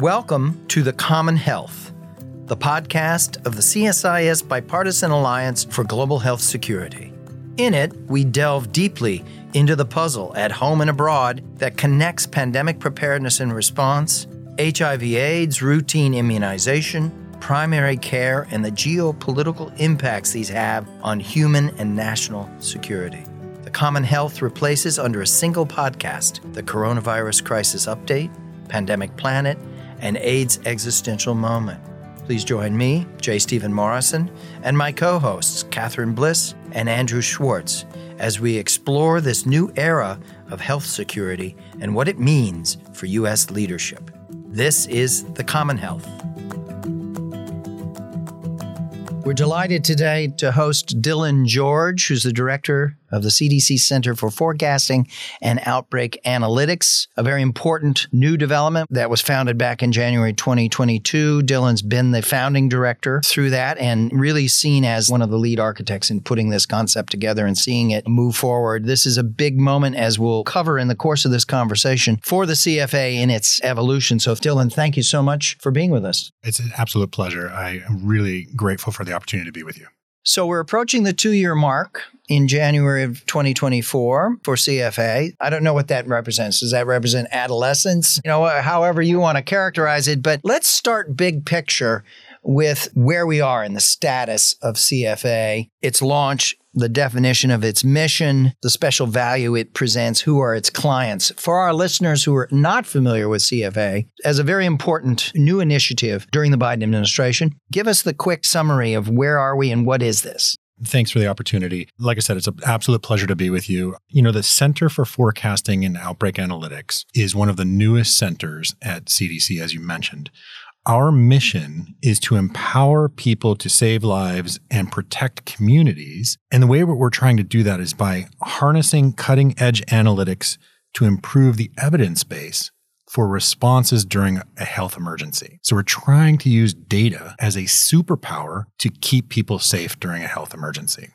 Welcome to The Common Health, the podcast of the CSIS Bipartisan Alliance for Global Health Security. In it, we delve deeply into the puzzle at home and abroad that connects pandemic preparedness and response, HIV/AIDS, routine immunization, primary care, and the geopolitical impacts these have on human and national security. The Common Health replaces under a single podcast the Coronavirus Crisis Update, Pandemic Planet, and AIDS Existential Moment. Please join me, Jay Stephen Morrison, and my co-hosts, Catherine Bliss and Andrew Schwartz, as we explore this new era of health security and what it means for U.S. leadership. This is The Common Health. We're delighted today to host Dylan George, who's the director of the CDC Center for Forecasting and Outbreak Analytics, a very important new development that was founded back in January 2022. Dylan's been the founding director through that and really seen as one of the lead architects in putting this concept together and seeing it move forward. This is a big moment, as we'll cover in the course of this conversation, for the CFA in its evolution. So, Dylan, thank you so much for being with us. It's an absolute pleasure. I am really grateful for the opportunity to be with you. So we're approaching the two-year mark in January of 2024 for CFA. I don't know what that represents. Does that represent adolescence? You know, however you want to characterize it. But let's start big picture with where we are in the status of CFA, its launch, the definition of its mission, the special value it presents, who are its clients. For our listeners who are not familiar with CFA, as a very important new initiative during the Biden administration, give us the quick summary of where are we and what is this? Thanks for the opportunity. Like I said, it's an absolute pleasure to be with you. You know, the Center for Forecasting and Outbreak Analytics is one of the newest centers at CDC, as you mentioned. Our mission is to empower people to save lives and protect communities. And the way we're trying to do that is by harnessing cutting-edge analytics to improve the evidence base for responses during a health emergency. So we're trying to use data as a superpower to keep people safe during a health emergency.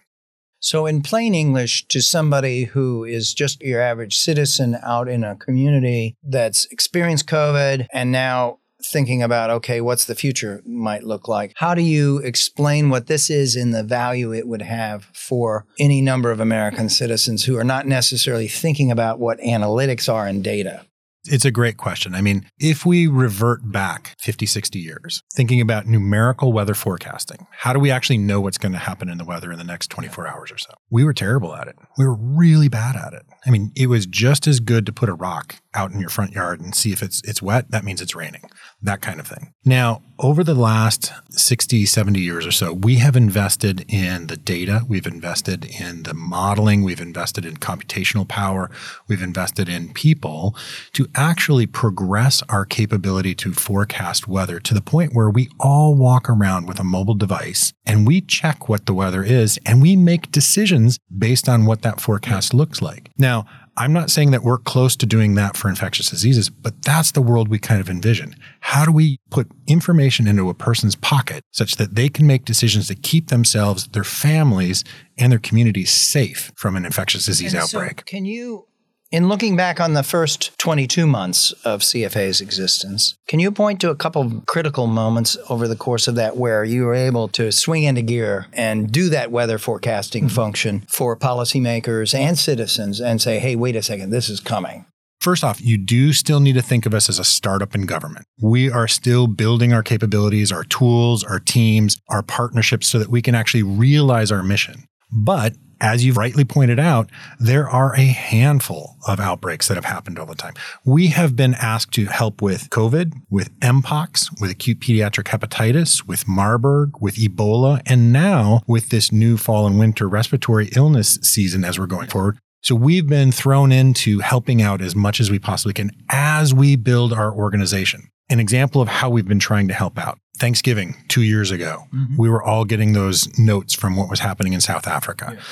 So in plain English, to somebody who is just your average citizen out in a community that's experienced COVID and now thinking about, okay, what's the future might look like? How do you explain what this is and the value it would have for any number of American citizens who are not necessarily thinking about what analytics are and data? It's a great question. I mean, if we revert back 50, 60 years, thinking about numerical weather forecasting, how do we actually know what's going to happen in the weather in the next 24 hours or so? We were terrible at it. We were really bad at it. I mean, it was just as good to put a rock out in your front yard and see if it's wet. That means it's raining, that kind of thing. Now, over the last 60, 70 years or so, we have invested in the data. We've invested in the modeling. We've invested in computational power. We've invested in people to actually progress our capability to forecast weather to the point where we all walk around with a mobile device and we check what the weather is and we make decisions based on what that forecast looks like. Now, I'm not saying that we're close to doing that for infectious diseases, but that's the world we kind of envision. How do we put information into a person's pocket such that they can make decisions to keep themselves, their families, and their communities safe from an infectious disease outbreak? So can you, in looking back on the first 22 months of CFA's existence, can you point to a couple of critical moments over the course of that where you were able to swing into gear and do that weather forecasting function for policymakers and citizens and say, hey, wait a second, this is coming? First off, you do still need to think of us as a startup in government. We are still building our capabilities, our tools, our teams, our partnerships so that we can actually realize our mission. But as you've rightly pointed out, there are a handful of outbreaks that have happened all the time. We have been asked to help with COVID, with Mpox, with acute pediatric hepatitis, with Marburg, with Ebola, and now with this new fall and winter respiratory illness season as we're going forward. So we've been thrown into helping out as much as we possibly can as we build our organization. An example of how we've been trying to help out. Thanksgiving 2 years ago, we were all getting those notes from what was happening in South Africa. Yeah.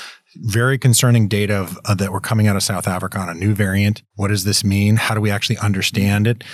Very concerning data that were coming out of South Africa on a new variant. What does this mean? How do we actually understand it?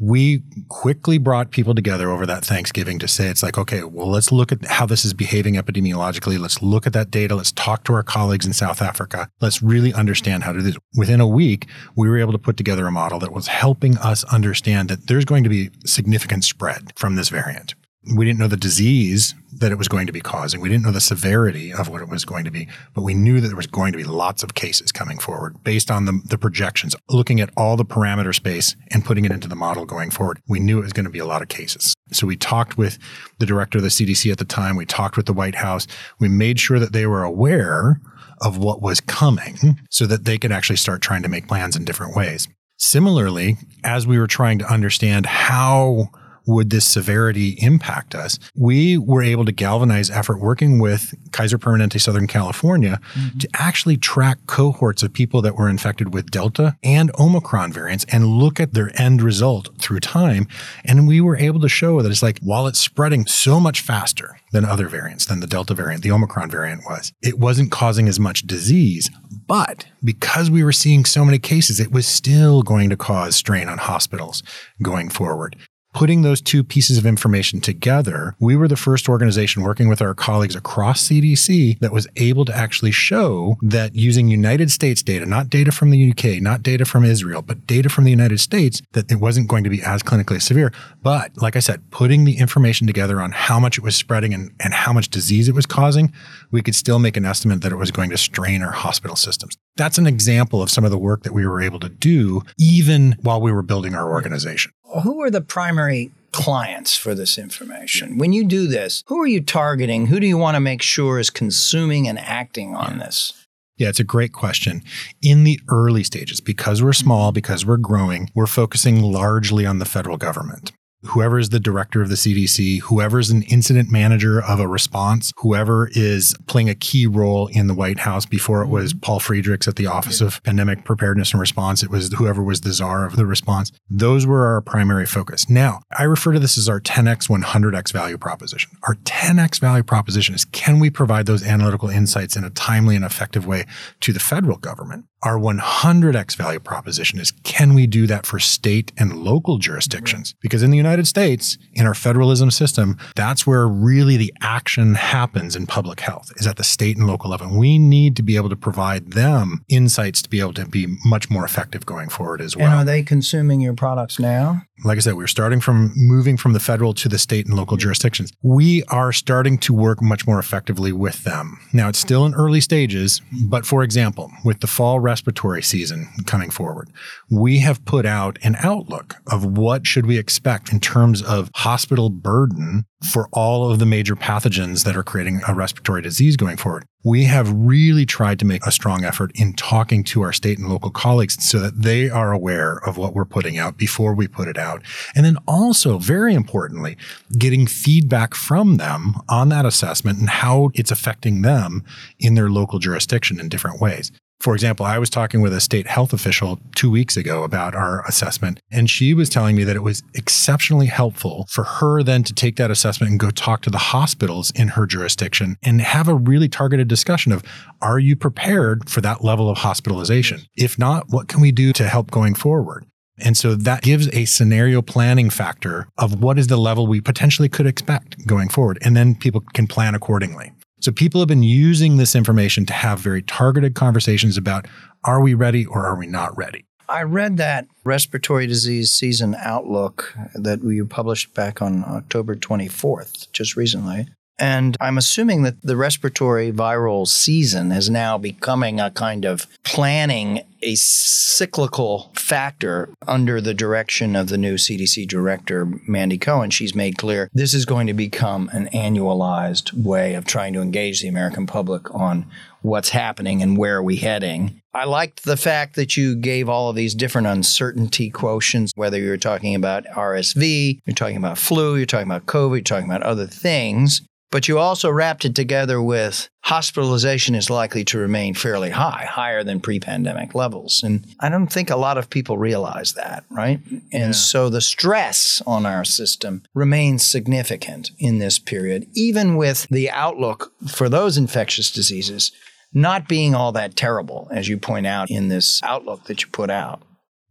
We quickly brought people together over that Thanksgiving to say, it's like, okay, well, let's look at how this is behaving epidemiologically. Let's look at that data. Let's talk to our colleagues in South Africa. Let's really understand how to do this. Within a week, we were able to put together a model that was helping us understand that there's going to be significant spread from this variant. We didn't know the disease that it was going to be causing. We didn't know the severity of what it was going to be, but we knew that there was going to be lots of cases coming forward based on the projections, looking at all the parameter space and putting it into the model going forward. We knew it was going to be a lot of cases. So we talked with the director of the CDC at the time. We talked with the White House. We made sure that they were aware of what was coming so that they could actually start trying to make plans in different ways. Similarly, as we were trying to understand how would this severity impact us, we were able to galvanize effort working with Kaiser Permanente Southern California to actually track cohorts of people that were infected with Delta and Omicron variants and look at their end result through time. And we were able to show that it's like, while it's spreading so much faster than other variants, than the Delta variant, the Omicron variant was, it wasn't causing as much disease. But because we were seeing so many cases, it was still going to cause strain on hospitals going forward. Putting those two pieces of information together, we were the first organization working with our colleagues across CDC that was able to actually show that using United States data, not data from the UK, not data from Israel, but data from the United States, that it wasn't going to be as clinically severe. But like I said, putting the information together on how much it was spreading and how much disease it was causing, we could still make an estimate that it was going to strain our hospital systems. That's an example of some of the work that we were able to do even while we were building our organization. Who are the primary clients for this information? When you do this, who are you targeting? Who do you want to make sure is consuming and acting on this? Yeah, it's a great question. In the early stages, because we're small, because we're growing, we're focusing largely on the federal government. Whoever is the director of the CDC, whoever is an incident manager of a response, whoever is playing a key role in the White House. Before it was Paul Friedrichs at the Office of Pandemic Preparedness and Response. It was whoever was the czar of the response. Those were our primary focus. Now, I refer to this as our 10X, 100X value proposition. Our 10X value proposition is, can we provide those analytical insights in a timely and effective way to the federal government? Our 100X value proposition is, can we do that for state and local jurisdictions? Because in the United States, in our federalism system, that's where really the action happens in public health, is at the state and local level. And we need to be able to provide them insights to be able to be much more effective going forward as well. And are they consuming your products now? Like I said, we're starting from moving from the federal to the state and local jurisdictions. We are starting to work much more effectively with them. Now, it's still in early stages, but for example, with the fall respiratory season coming forward, we have put out an outlook of what should we expect in terms of hospital burden for all of the major pathogens that are creating a respiratory disease going forward. We have really tried to make a strong effort in talking to our state and local colleagues so that they are aware of what we're putting out before we put it out. And then also, very importantly, getting feedback from them on that assessment and how it's affecting them in their local jurisdiction in different ways. For example, I was talking with a state health official 2 weeks ago about our assessment, and she was telling me that it was exceptionally helpful for her then to take that assessment and go talk to the hospitals in her jurisdiction and have a really targeted discussion of, are you prepared for that level of hospitalization? If not, what can we do to help going forward? And so that gives a scenario planning factor of what is the level we potentially could expect going forward, and then people can plan accordingly. So people have been using this information to have very targeted conversations about, are we ready or are we not ready? I read that respiratory disease season outlook that we published back on October 24th, just recently. And I'm assuming that the respiratory viral season is now becoming a kind of planning, a cyclical factor under the direction of the new CDC director, Mandy Cohen. She's made clear this is going to become an annualized way of trying to engage the American public on what's happening and where are we heading. I liked the fact that you gave all of these different uncertainty quotients, whether you're talking about RSV, you're talking about flu, you're talking about COVID, you're talking about other things. But you also wrapped it together with hospitalization is likely to remain fairly high, higher than pre-pandemic levels. And I don't think a lot of people realize that, right? And so the stress on our system remains significant in this period, even with the outlook for those infectious diseases not being all that terrible, as you point out in this outlook that you put out.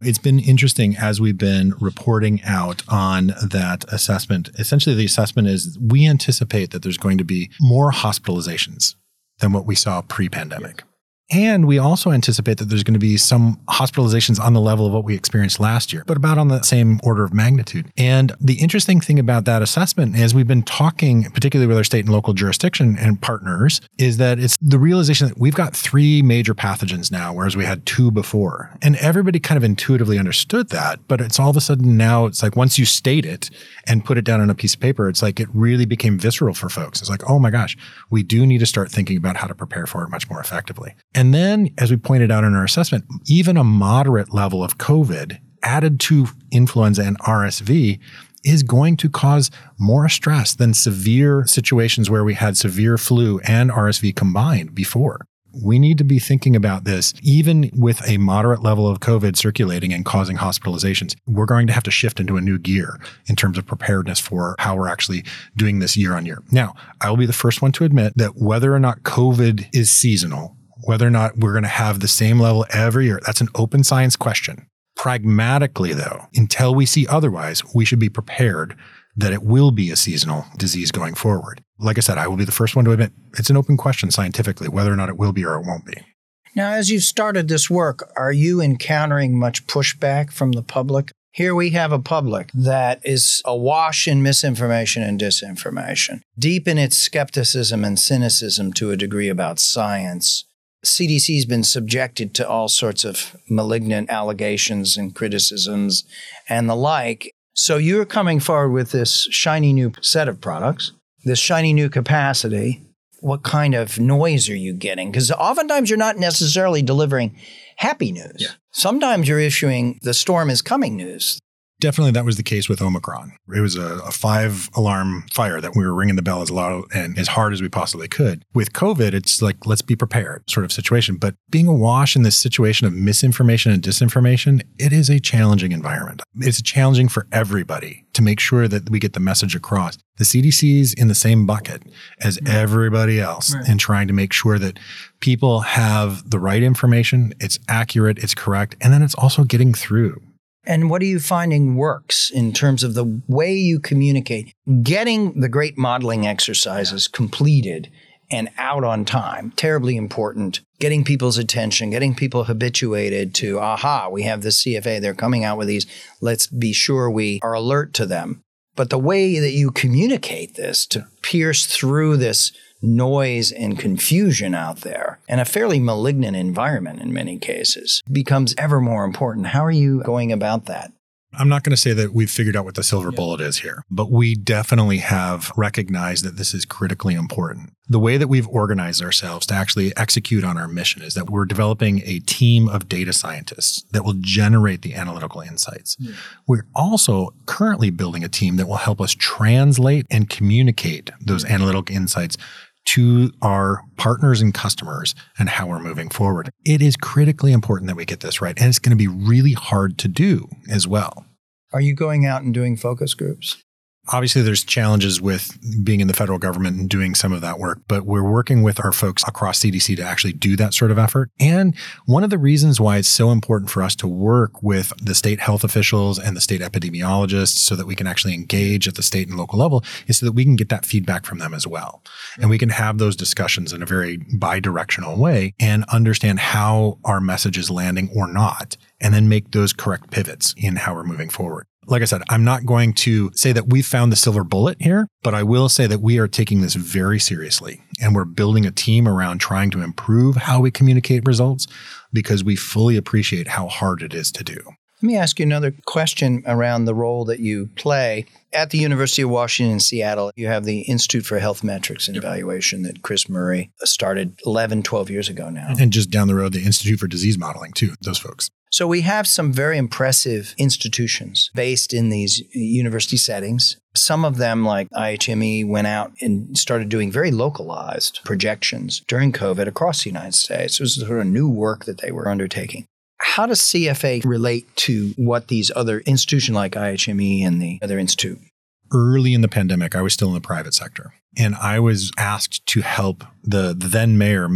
It's been interesting as we've been reporting out on that assessment. Essentially, the assessment is we anticipate that there's going to be more hospitalizations than what we saw pre-pandemic. And we also anticipate that there's going to be some hospitalizations on the level of what we experienced last year, but about on the same order of magnitude. And the interesting thing about that assessment is we've been talking, particularly with our state and local jurisdiction and partners, is that it's the realization that we've got three major pathogens now, whereas we had two before. And everybody kind of intuitively understood that, but it's all of a sudden now, it's like once you state it and put it down on a piece of paper, it's like it really became visceral for folks. It's like, oh my gosh, we do need to start thinking about how to prepare for it much more effectively. And then, as we pointed out in our assessment, even a moderate level of COVID added to influenza and RSV is going to cause more stress than severe situations where we had severe flu and RSV combined before. We need to be thinking about this, even with a moderate level of COVID circulating and causing hospitalizations. We're going to have to shift into a new gear in terms of preparedness for how we're actually doing this year on year. Now, I will be the first one to admit that whether or not COVID is seasonal, whether or not we're going to have the same level every year, that's an open science question. Pragmatically, though, until we see otherwise, we should be prepared that it will be a seasonal disease going forward. Like I said, I will be the first one to admit it's an open question scientifically, whether or not it will be or it won't be. Now, as you've started this work, are you encountering much pushback from the public? Here we have a public that is awash in misinformation and disinformation, deep in its skepticism and cynicism to a degree about science. CDC's been subjected to all sorts of malignant allegations and criticisms and the like. So you're coming forward with this shiny new set of products, this shiny new capacity. What kind of noise are you getting? Because oftentimes you're not necessarily delivering happy news. Yeah. Sometimes you're issuing the storm is coming news. Definitely that was the case with Omicron. It was a 5-alarm fire that we were ringing the bell as loud and as hard as we possibly could. With COVID, it's like, let's be prepared sort of situation. But being awash in this situation of misinformation and disinformation, it is a challenging environment. It's challenging for everybody to make sure that we get the message across. The CDC's in the same bucket as everybody else and trying to make sure that people have the right information, it's accurate, it's correct, and then it's also getting through. And what are you finding works in terms of the way you communicate? Getting the great modeling exercises completed and out on time, terribly important. Getting people's attention, getting people habituated to, aha, we have this CFA, they're coming out with these. Let's be sure we are alert to them. But the way that you communicate this to pierce through this noise and confusion out there, and a fairly malignant environment in many cases, becomes ever more important. How are you going about that? I'm not going to say that we've figured out what the silver bullet is here, but we definitely have recognized that this is critically important. The way that we've organized ourselves to actually execute on our mission is that we're developing a team of data scientists that will generate the analytical insights. Yeah. We're also currently building a team that will help us translate and communicate those analytical insights to our partners and customers and how we're moving forward. It is critically important that we get this right. And it's going to be really hard to do as well. Are you going out and doing focus groups? Obviously, there's challenges with being in the federal government and doing some of that work, but we're working with our folks across CDC to actually do that sort of effort. And one of the reasons why it's so important for us to work with the state health officials and the state epidemiologists so that we can actually engage at the state and local level is so that we can get that feedback from them as well. And we can have those discussions in a very bi-directional way and understand how our message is landing or not, and then make those correct pivots in how we're moving forward. Like I said, I'm not going to say that we found the silver bullet here, but I will say that we are taking this very seriously and we're building a team around trying to improve how we communicate results because we fully appreciate how hard it is to do. Let me ask you another question around the role that you play. At the University of Washington in Seattle, you have the Institute for Health Metrics and Evaluation that Chris Murray started 12 years ago now. And just down the road, the Institute for Disease Modeling too, those folks. So we have some very impressive institutions based in these university settings. Some of them, like IHME, went out and started doing very localized projections during COVID across the United States. It was sort of new work that they were undertaking. How does CFA relate to what these other institutions like IHME and the other institute? Early in the pandemic, I was still in the private sector. And I was asked to help the then mayor,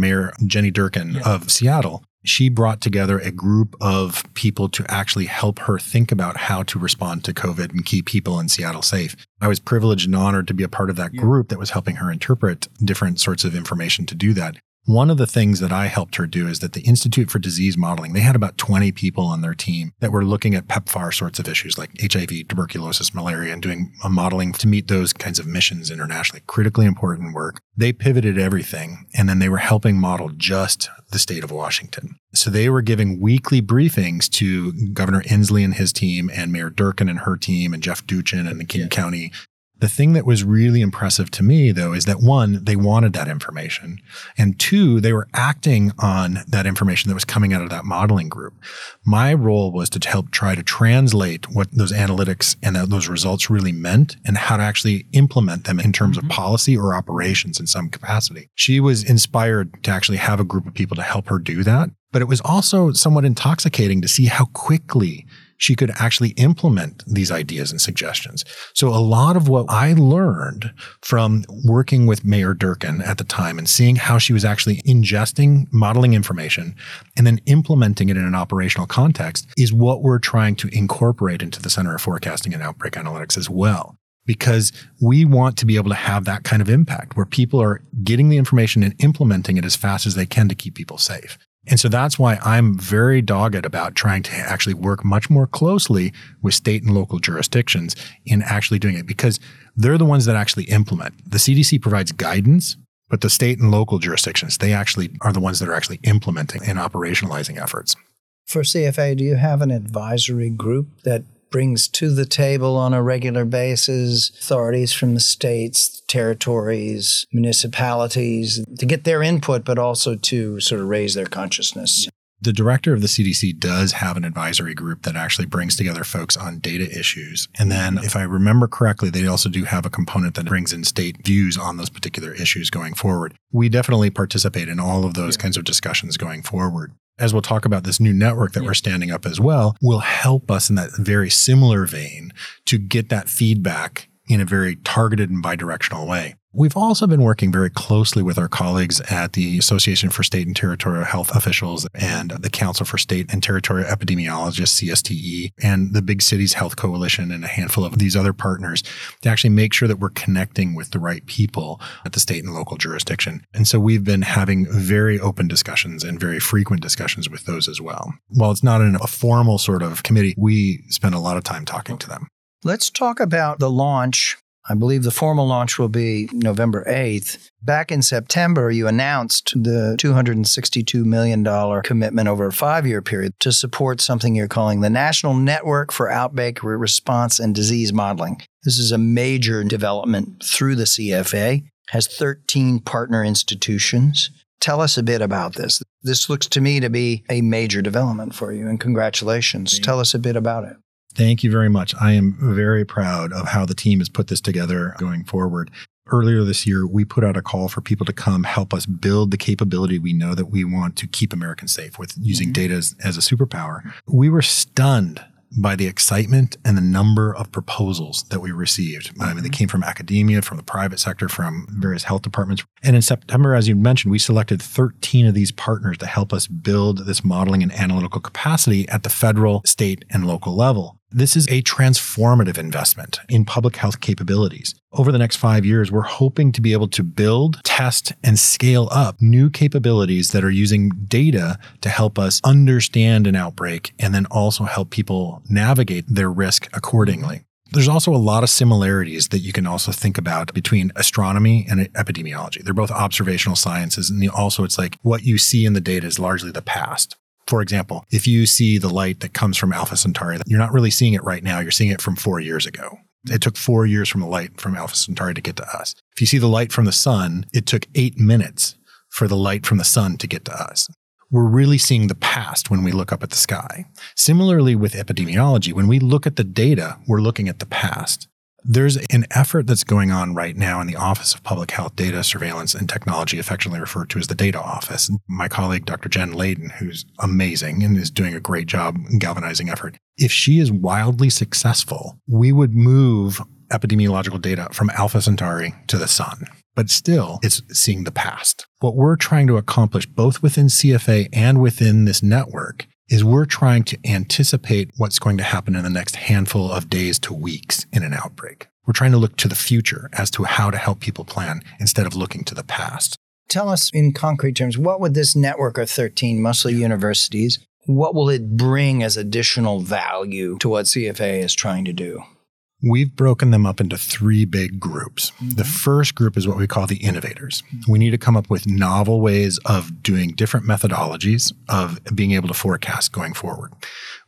Jenny Durkin of Seattle. she brought together a group of people to actually help her think about how to respond to COVID and keep people in Seattle safe. I was privileged and honored to be a part of that group that was helping her interpret different sorts of information to do that. One of the things that I helped her do is that the Institute for Disease Modeling, they had about 20 people on their team that were looking at PEPFAR sorts of issues like HIV, tuberculosis, malaria, and doing a modeling to meet those kinds of missions internationally. Critically important work. They pivoted everything, and then they were helping model just the state of Washington. So they were giving weekly briefings to Governor Inslee and his team and Mayor Durkin and her team and Jeff Duchen and the King County. The thing that was really impressive to me, though, is that one, they wanted that information, and two, they were acting on that information that was coming out of that modeling group. My role was to help try to translate what those analytics and those results really meant and how to actually implement them in terms of policy or operations in some capacity. She was inspired to actually have a group of people to help her do that, but it was also somewhat intoxicating to see how quickly she could actually implement these ideas and suggestions. So a lot of what I learned from working with Mayor Durkin at the time and seeing how she was actually ingesting modeling information and then implementing it in an operational context is what we're trying to incorporate into the Center for Forecasting and Outbreak Analytics as well. Because we want to be able to have that kind of impact where people are getting the information and implementing it as fast as they can to keep people safe. And so that's why I'm very dogged about trying to actually work much more closely with state and local jurisdictions in actually doing it, because they're the ones that actually implement. The CDC provides guidance, but the state and local jurisdictions, they actually are the ones that are actually implementing and operationalizing efforts. For CFA, do you have an advisory group that brings to the table on a regular basis authorities from the states, territories, municipalities to get their input, but also to sort of raise their consciousness? The director of the CDC does have an advisory group that actually brings together folks on data issues. And then, if I remember correctly, they also do have a component that brings in state views on those particular issues going forward. We definitely participate in all of those kinds of discussions going forward. As we'll talk about, this new network that we're standing up as well will help us in that very similar vein to get that feedback in a very targeted and bidirectional way. We've also been working very closely with our colleagues at the Association for State and Territorial Health Officials and the Council for State and Territorial Epidemiologists, CSTE, and the Big Cities Health Coalition and a handful of these other partners to actually make sure that we're connecting with the right people at the state and local jurisdiction. And so we've been having very open discussions and very frequent discussions with those as well. While it's not in a formal sort of committee, we spend a lot of time talking to them. Let's talk about the launch. I believe the formal launch will be November 8th. Back in September, you announced the $262 million commitment over a 5-year period to support something you're calling the National Network for Outbreak Response and Disease Modeling. This is a major development through the CFA, has 13 partner institutions. Tell us a bit about this. This looks to me to be a major development for you, and congratulations. Thanks. Tell us a bit about it. Thank you very much. I am very proud of how the team has put this together going forward. Earlier this year, we put out a call for people to come help us build the capability we know that we want to keep Americans safe with using data as a superpower. We were stunned by the excitement and the number of proposals that we received. I mean, they came from academia, from the private sector, from various health departments. And in September, as you mentioned, we selected 13 of these partners to help us build this modeling and analytical capacity at the federal, state, and local level. This is a transformative investment in public health capabilities. Over the next 5 years, we're hoping to be able to build, test, and scale up new capabilities that are using data to help us understand an outbreak and then also help people navigate their risk accordingly. There's also a lot of similarities that you can also think about between astronomy and epidemiology. They're both observational sciences, and also it's like what you see in the data is largely the past. For example, if you see the light that comes from Alpha Centauri, you're not really seeing it right now. You're seeing it from 4 years ago. It took 4 years from the light from Alpha Centauri to get to us. If you see the light from the sun, it took 8 minutes for the light from the sun to get to us. We're really seeing the past when we look up at the sky. Similarly with epidemiology, when we look at the data, we're looking at the past. There's an effort that's going on right now in the Office of Public Health Data Surveillance and Technology, affectionately referred to as the Data Office. My colleague, Dr. Jen Layden, who's amazing and is doing a great job galvanizing effort. If she is wildly successful, we would move epidemiological data from Alpha Centauri to the sun. But still, it's seeing the past. What we're trying to accomplish, both within CFA and within this network, is we're trying to anticipate what's going to happen in the next handful of days to weeks in an outbreak. We're trying to look to the future as to how to help people plan instead of looking to the past. Tell us in concrete terms, what would this network of 13 mostly universities, what will it bring as additional value to what CFA is trying to do? We've broken them up into three big groups. Mm-hmm. The first group is what we call the innovators. Mm-hmm. We need to come up with novel ways of doing different methodologies of being able to forecast going forward.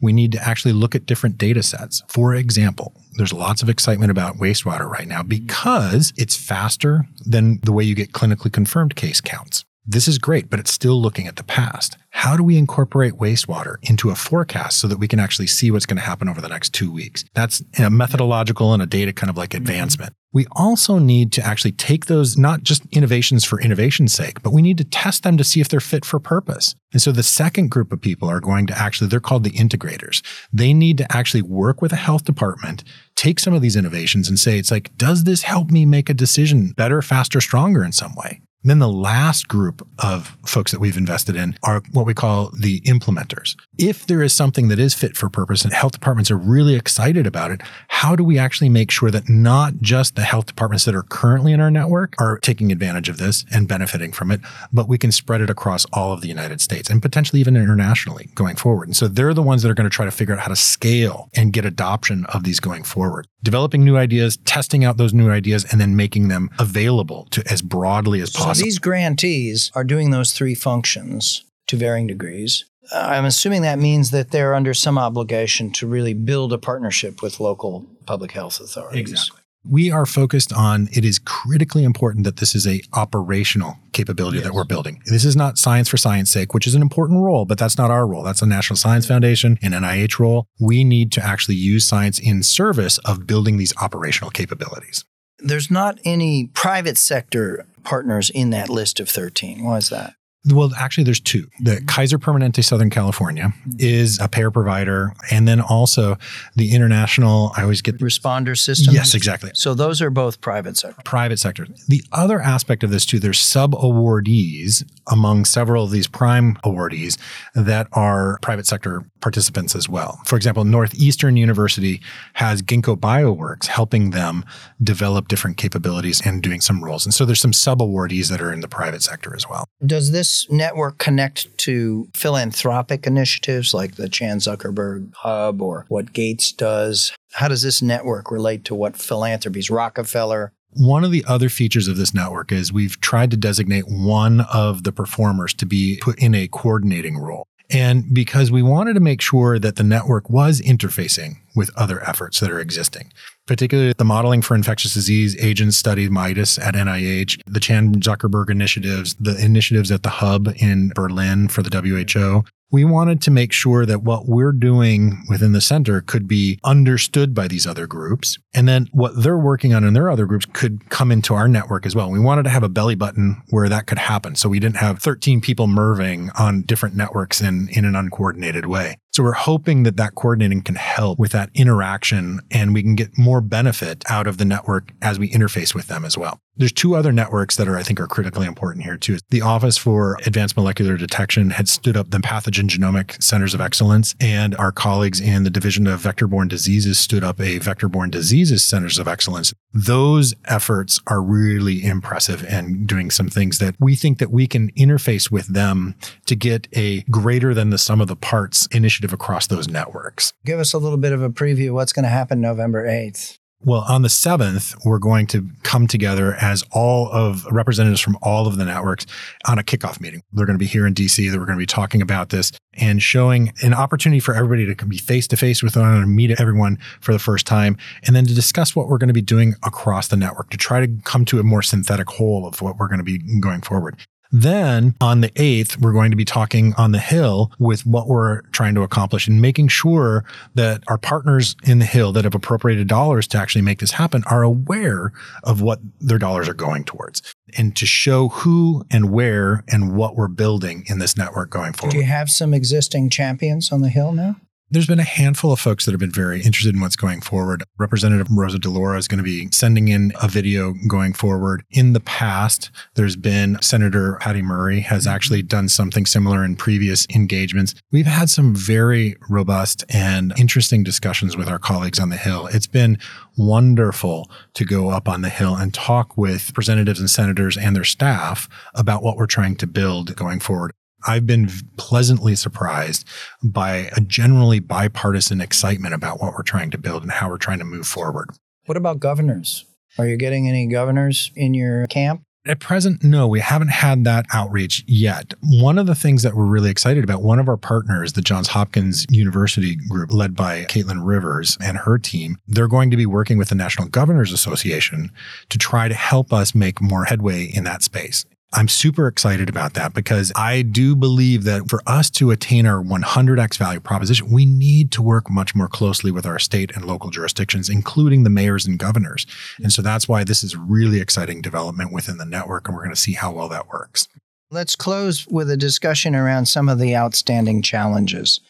We need to actually look at different data sets. For example, there's lots of excitement about wastewater right now because it's faster than the way you get clinically confirmed case counts. This is great, but it's still looking at the past. How do we incorporate wastewater into a forecast so that we can actually see what's going to happen over the next 2 weeks? That's a methodological and a data kind of like advancement. We also need to actually take those, not just innovations for innovation's sake, but we need to test them to see if they're fit for purpose. And so the second group of people are going to actually, they're called the integrators. They need to actually work with a health department, take some of these innovations and say, it's like, does this help me make a decision better, faster, stronger in some way? And then the last group of folks that we've invested in are what we call the implementers. If there is something that is fit for purpose and health departments are really excited about it, how do we actually make sure that not just the health departments that are currently in our network are taking advantage of this and benefiting from it, but we can spread it across all of the United States and potentially even internationally going forward. And so they're the ones that are going to try to figure out how to scale and get adoption of these going forward. Developing new ideas, testing out those new ideas, and then making them available to as broadly as possible. So these grantees are doing those three functions to varying degrees. I'm assuming that means that they're under some obligation to really build a partnership with local public health authorities. Exactly. We are focused on, it is critically important that this is an operational capability that we're building. This is not science for science sake, which is an important role, but that's not our role. That's a National Science Foundation and NIH role. We need to actually use science in service of building these operational capabilities. There's not any private sector partners in that list of 13. Why is that? Well, actually, there's two. The Kaiser Permanente Southern California is a payer provider, and then also the international, I always get... Responder system? Yes, exactly. So those are both private sector. Private sector. The other aspect of this, too, there's sub-awardees among several of these prime awardees that are private sector participants as well. For example, Northeastern University has Ginkgo Bioworks helping them develop different capabilities and doing some roles. And so there's some sub-awardees that are in the private sector as well. Does this network connect to philanthropic initiatives like the Chan Zuckerberg Hub or what Gates does? How does this network relate to what philanthropies, Rockefeller? One of the other features of this network is we've tried to designate one of the performers to be put in a coordinating role. And because we wanted to make sure that the network was interfacing with other efforts that are existing, particularly the Modeling for Infectious Disease Agents study, Midas at NIH, the Chan Zuckerberg initiatives, the initiatives at the Hub in Berlin for the WHO. We wanted to make sure that what we're doing within the center could be understood by these other groups, and then what they're working on in their other groups could come into our network as well. We wanted to have a belly button where that could happen, so we didn't have 13 people merving on different networks in an uncoordinated way. So we're hoping that that coordinating can help with that interaction, and we can get more benefit out of the network as we interface with them as well. There's two other networks that are, I think, are critically important here too. The Office for Advanced Molecular Detection had stood up the Pathogen Genomic Centers of Excellence, and our colleagues in the Division of Vector-Borne Diseases stood up a Vector-Borne Diseases Centers of Excellence. Those efforts are really impressive and doing some things that we think that we can interface with them to get a greater than the sum of the parts initiative across those networks. Give us a little bit of a preview of what's going to happen November 8th. Well, on the 7th, we're going to come together as all of representatives from all of the networks on a kickoff meeting. They're going to be here in DC. That we're going to be talking about this and showing an opportunity for everybody to be face-to-face with one and meet everyone for the first time, and then to discuss what we're going to be doing across the network to try to come to a more synthetic whole of what we're going to be going forward. Then on the 8th, we're going to be talking on the Hill with what we're trying to accomplish and making sure that our partners in the Hill that have appropriated dollars to actually make this happen are aware of what their dollars are going towards and to show who and where and what we're building in this network going forward. Do you have some existing champions on the Hill now? There's been a handful of folks that have been very interested in what's going forward. Representative Rosa DeLauro is going to be sending in a video going forward. In the past, there's been Senator Patty Murray has actually done something similar in previous engagements. We've had some very robust and interesting discussions with our colleagues on the Hill. It's been wonderful to go up on the Hill and talk with representatives and senators and their staff about what we're trying to build going forward. I've been pleasantly surprised by a generally bipartisan excitement about what we're trying to build and how we're trying to move forward. What about governors? Are you getting any governors in your camp? At present, no, we haven't had that outreach yet. One of the things that we're really excited about, one of our partners, the Johns Hopkins University group led by Caitlin Rivers and her team, they're going to be working with the National Governors Association to try to help us make more headway in that space. I'm super excited about that because I do believe that for us to attain our 100x value proposition, we need to work much more closely with our state and local jurisdictions, including the mayors and governors. And so that's why this is really exciting development within the network, and we're going to see how well that works. Let's close with a discussion around some of the outstanding challenges.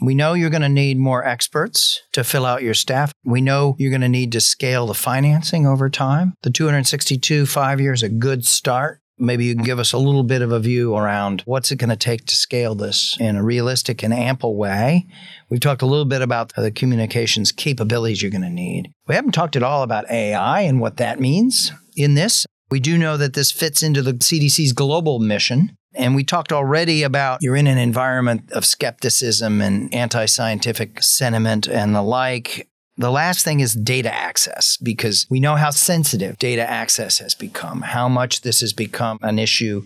We know you're going to need more experts to fill out your staff. We know you're going to need to scale the financing over time. The 262 5 years, a good start. Maybe you can give us a little bit of a view around what's it going to take to scale this in a realistic and ample way. We've talked a little bit about the communications capabilities you're going to need. We haven't talked at all about AI and what that means in this. We do know that this fits into the CDC's global mission. And we talked already about you're in an environment of skepticism and anti-scientific sentiment and the like. The last thing is data access, because we know how sensitive data access has become, how much this has become an issue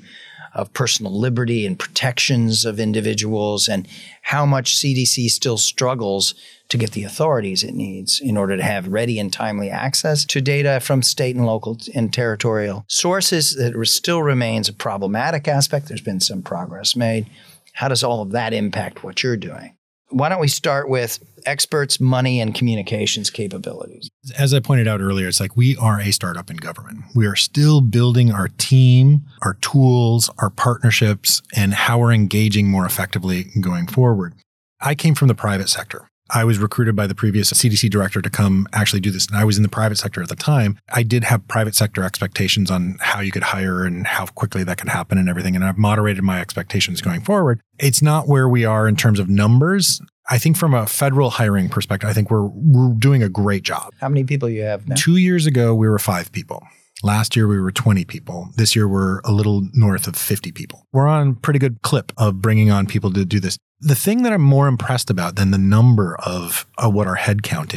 of personal liberty and protections of individuals, and how much CDC still struggles to get the authorities it needs in order to have ready and timely access to data from state and local and territorial sources. That still remains a problematic aspect. There's been some progress made. How does all of that impact what you're doing? Why don't we start with experts, money, and communications capabilities? As I pointed out earlier, it's like we are a startup in government. We are still building our team, our tools, our partnerships, and how we're engaging more effectively going forward. I came from the private sector. I was recruited by the previous CDC director to come actually do this, and I was in the private sector at the time. I did have private sector expectations on how you could hire and how quickly that could happen and everything, and I've moderated my expectations going forward. It's not where we are in terms of numbers. I think from a federal hiring perspective, I think we're doing a great job. How many people you have now? 2 years ago, we were 5 people. Last year, we were 20 people. This year, we're a little north of 50 people. We're on a pretty good clip of bringing on people to do this. The thing that I'm more impressed about than the number of what our headcount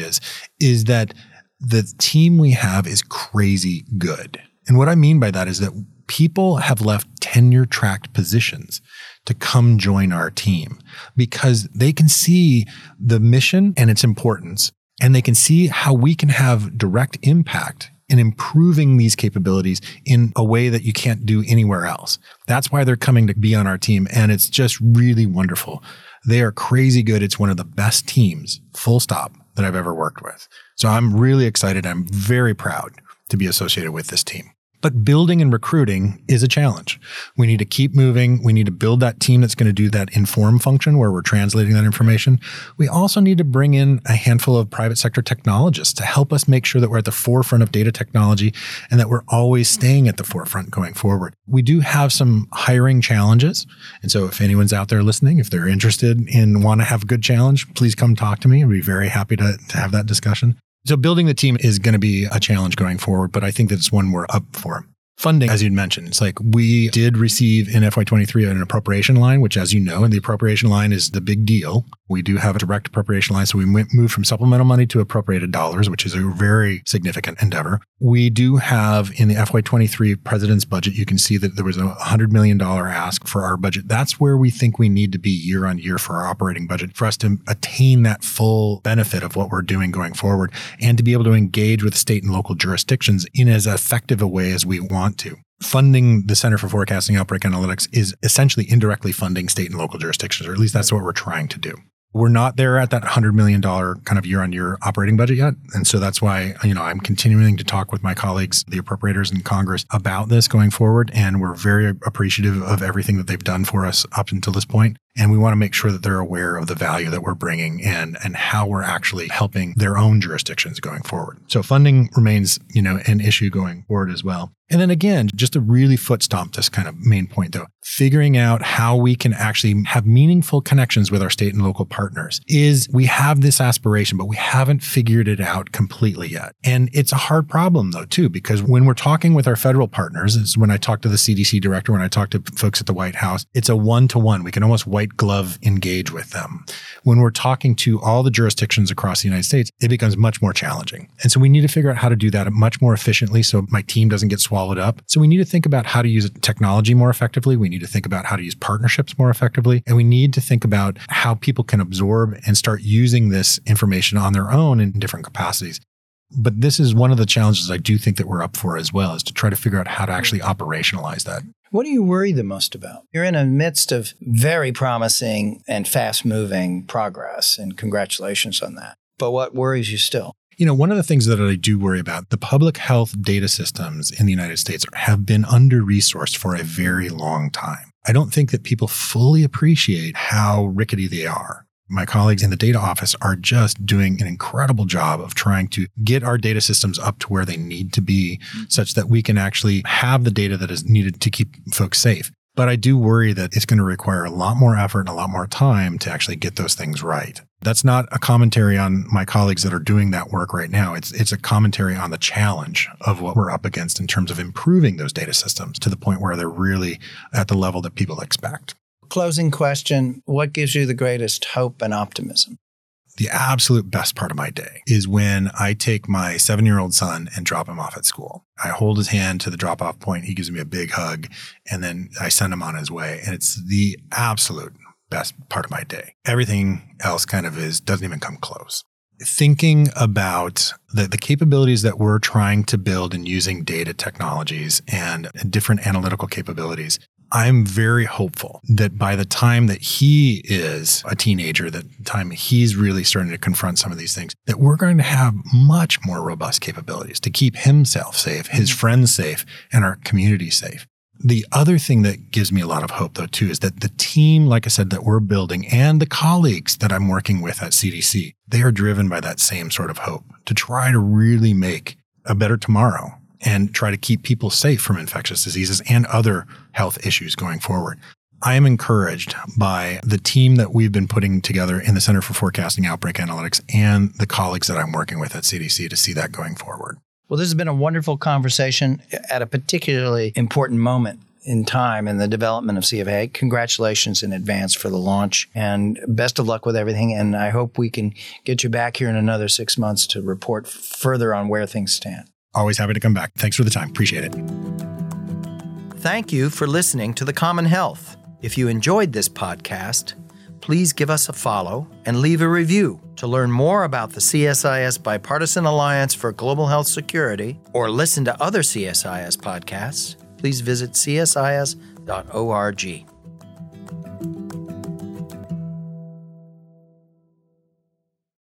is that the team we have is crazy good. And what I mean by that is that people have left tenure-tracked positions to come join our team because they can see the mission and its importance, and they can see how we can have direct impact and improving these capabilities in a way that you can't do anywhere else. That's why they're coming to be on our team, and it's just really wonderful. They are crazy good. It's one of the best teams, full stop, that I've ever worked with. So I'm really excited. I'm very proud to be associated with this team. But building and recruiting is a challenge. We need to keep moving. We need to build that team that's going to do that inform function where we're translating that information. We also need to bring in a handful of private sector technologists to help us make sure that we're at the forefront of data technology and that we're always staying at the forefront going forward. We do have some hiring challenges. And so if anyone's out there listening, if they're interested and want to have a good challenge, please come talk to me. I'd be very happy to have that discussion. So building the team is going to be a challenge going forward, but I think that it's one we're up for. Funding, as you'd mentioned, it's like we did receive in FY23 an appropriation line, which, as you know, and the appropriation line is the big deal. We do have a direct appropriation line, so we moved from supplemental money to appropriated dollars, which is a very significant endeavor. We do have in the FY23 president's budget, you can see that there was a $100 million ask for our budget. That's where we think we need to be year on year for our operating budget for us to attain that full benefit of what we're doing going forward and to be able to engage with state and local jurisdictions in as effective a way as we want to. Funding the Center for Forecasting Outbreak Analytics is essentially indirectly funding state and local jurisdictions, or at least that's what we're trying to do. We're not there at that $100 million kind of year-on-year operating budget yet. And so that's why, I'm continuing to talk with my colleagues, the appropriators in Congress, about this going forward. And we're very appreciative of everything that they've done for us up until this point. And we want to make sure that they're aware of the value that we're bringing and how we're actually helping their own jurisdictions going forward. So funding remains, an issue going forward as well. And then again, just to really foot stomp this kind of main point though, figuring out how we can actually have meaningful connections with our state and local partners is we have this aspiration, but we haven't figured it out completely yet. And it's a hard problem though too, because when we're talking with our federal partners, is when I talk to the CDC director, when I talk to folks at the White House, it's a one-to-one. We can almost white glove engage with them. When we're talking to all the jurisdictions across the United States, it becomes much more challenging. And so we need to figure out how to do that much more efficiently so my team doesn't get swallowed up. So we need to think about how to use technology more effectively. We need to think about how to use partnerships more effectively. And we need to think about how people can absorb and start using this information on their own in different capacities. But this is one of the challenges I do think that we're up for as well, is to try to figure out how to actually operationalize that. What do you worry the most about? You're in the midst of very promising and fast-moving progress, and congratulations on that. But what worries you still? One of the things that I do worry about, the public health data systems in the United States have been under-resourced for a very long time. I don't think that people fully appreciate how rickety they are. My colleagues in the data office are just doing an incredible job of trying to get our data systems up to where they need to be, such that we can actually have the data that is needed to keep folks safe. But I do worry that it's going to require a lot more effort and a lot more time to actually get those things right. That's not a commentary on my colleagues that are doing that work right now. It's a commentary on the challenge of what we're up against in terms of improving those data systems to the point where they're really at the level that people expect. Closing question, what gives you the greatest hope and optimism? The absolute best part of my day is when I take my 7-year-old son and drop him off at school. I hold his hand to the drop-off point. He gives me a big hug, and then I send him on his way. And it's the absolute best part of my day. Everything else kind of doesn't even come close. Thinking about the capabilities that we're trying to build in using data technologies and different analytical capabilities, I'm very hopeful that by the time that he is a teenager, that time he's really starting to confront some of these things, that we're going to have much more robust capabilities to keep himself safe, his friends safe, and our community safe. The other thing that gives me a lot of hope, though, too, is that the team, like I said, that we're building and the colleagues that I'm working with at CDC, they are driven by that same sort of hope to try to really make a better tomorrow and try to keep people safe from infectious diseases and other health issues going forward. I am encouraged by the team that we've been putting together in the Center for Forecasting Outbreak Analytics and the colleagues that I'm working with at CDC to see that going forward. Well, this has been a wonderful conversation at a particularly important moment in time in the development of CFA. Congratulations in advance for the launch, and best of luck with everything. And I hope we can get you back here in another 6 months to report further on where things stand. Always happy to come back. Thanks for the time. Appreciate it. Thank you for listening to The Common Health. If you enjoyed this podcast, please give us a follow and leave a review. To learn more about the CSIS Bipartisan Alliance for Global Health Security or listen to other CSIS podcasts, please visit csis.org.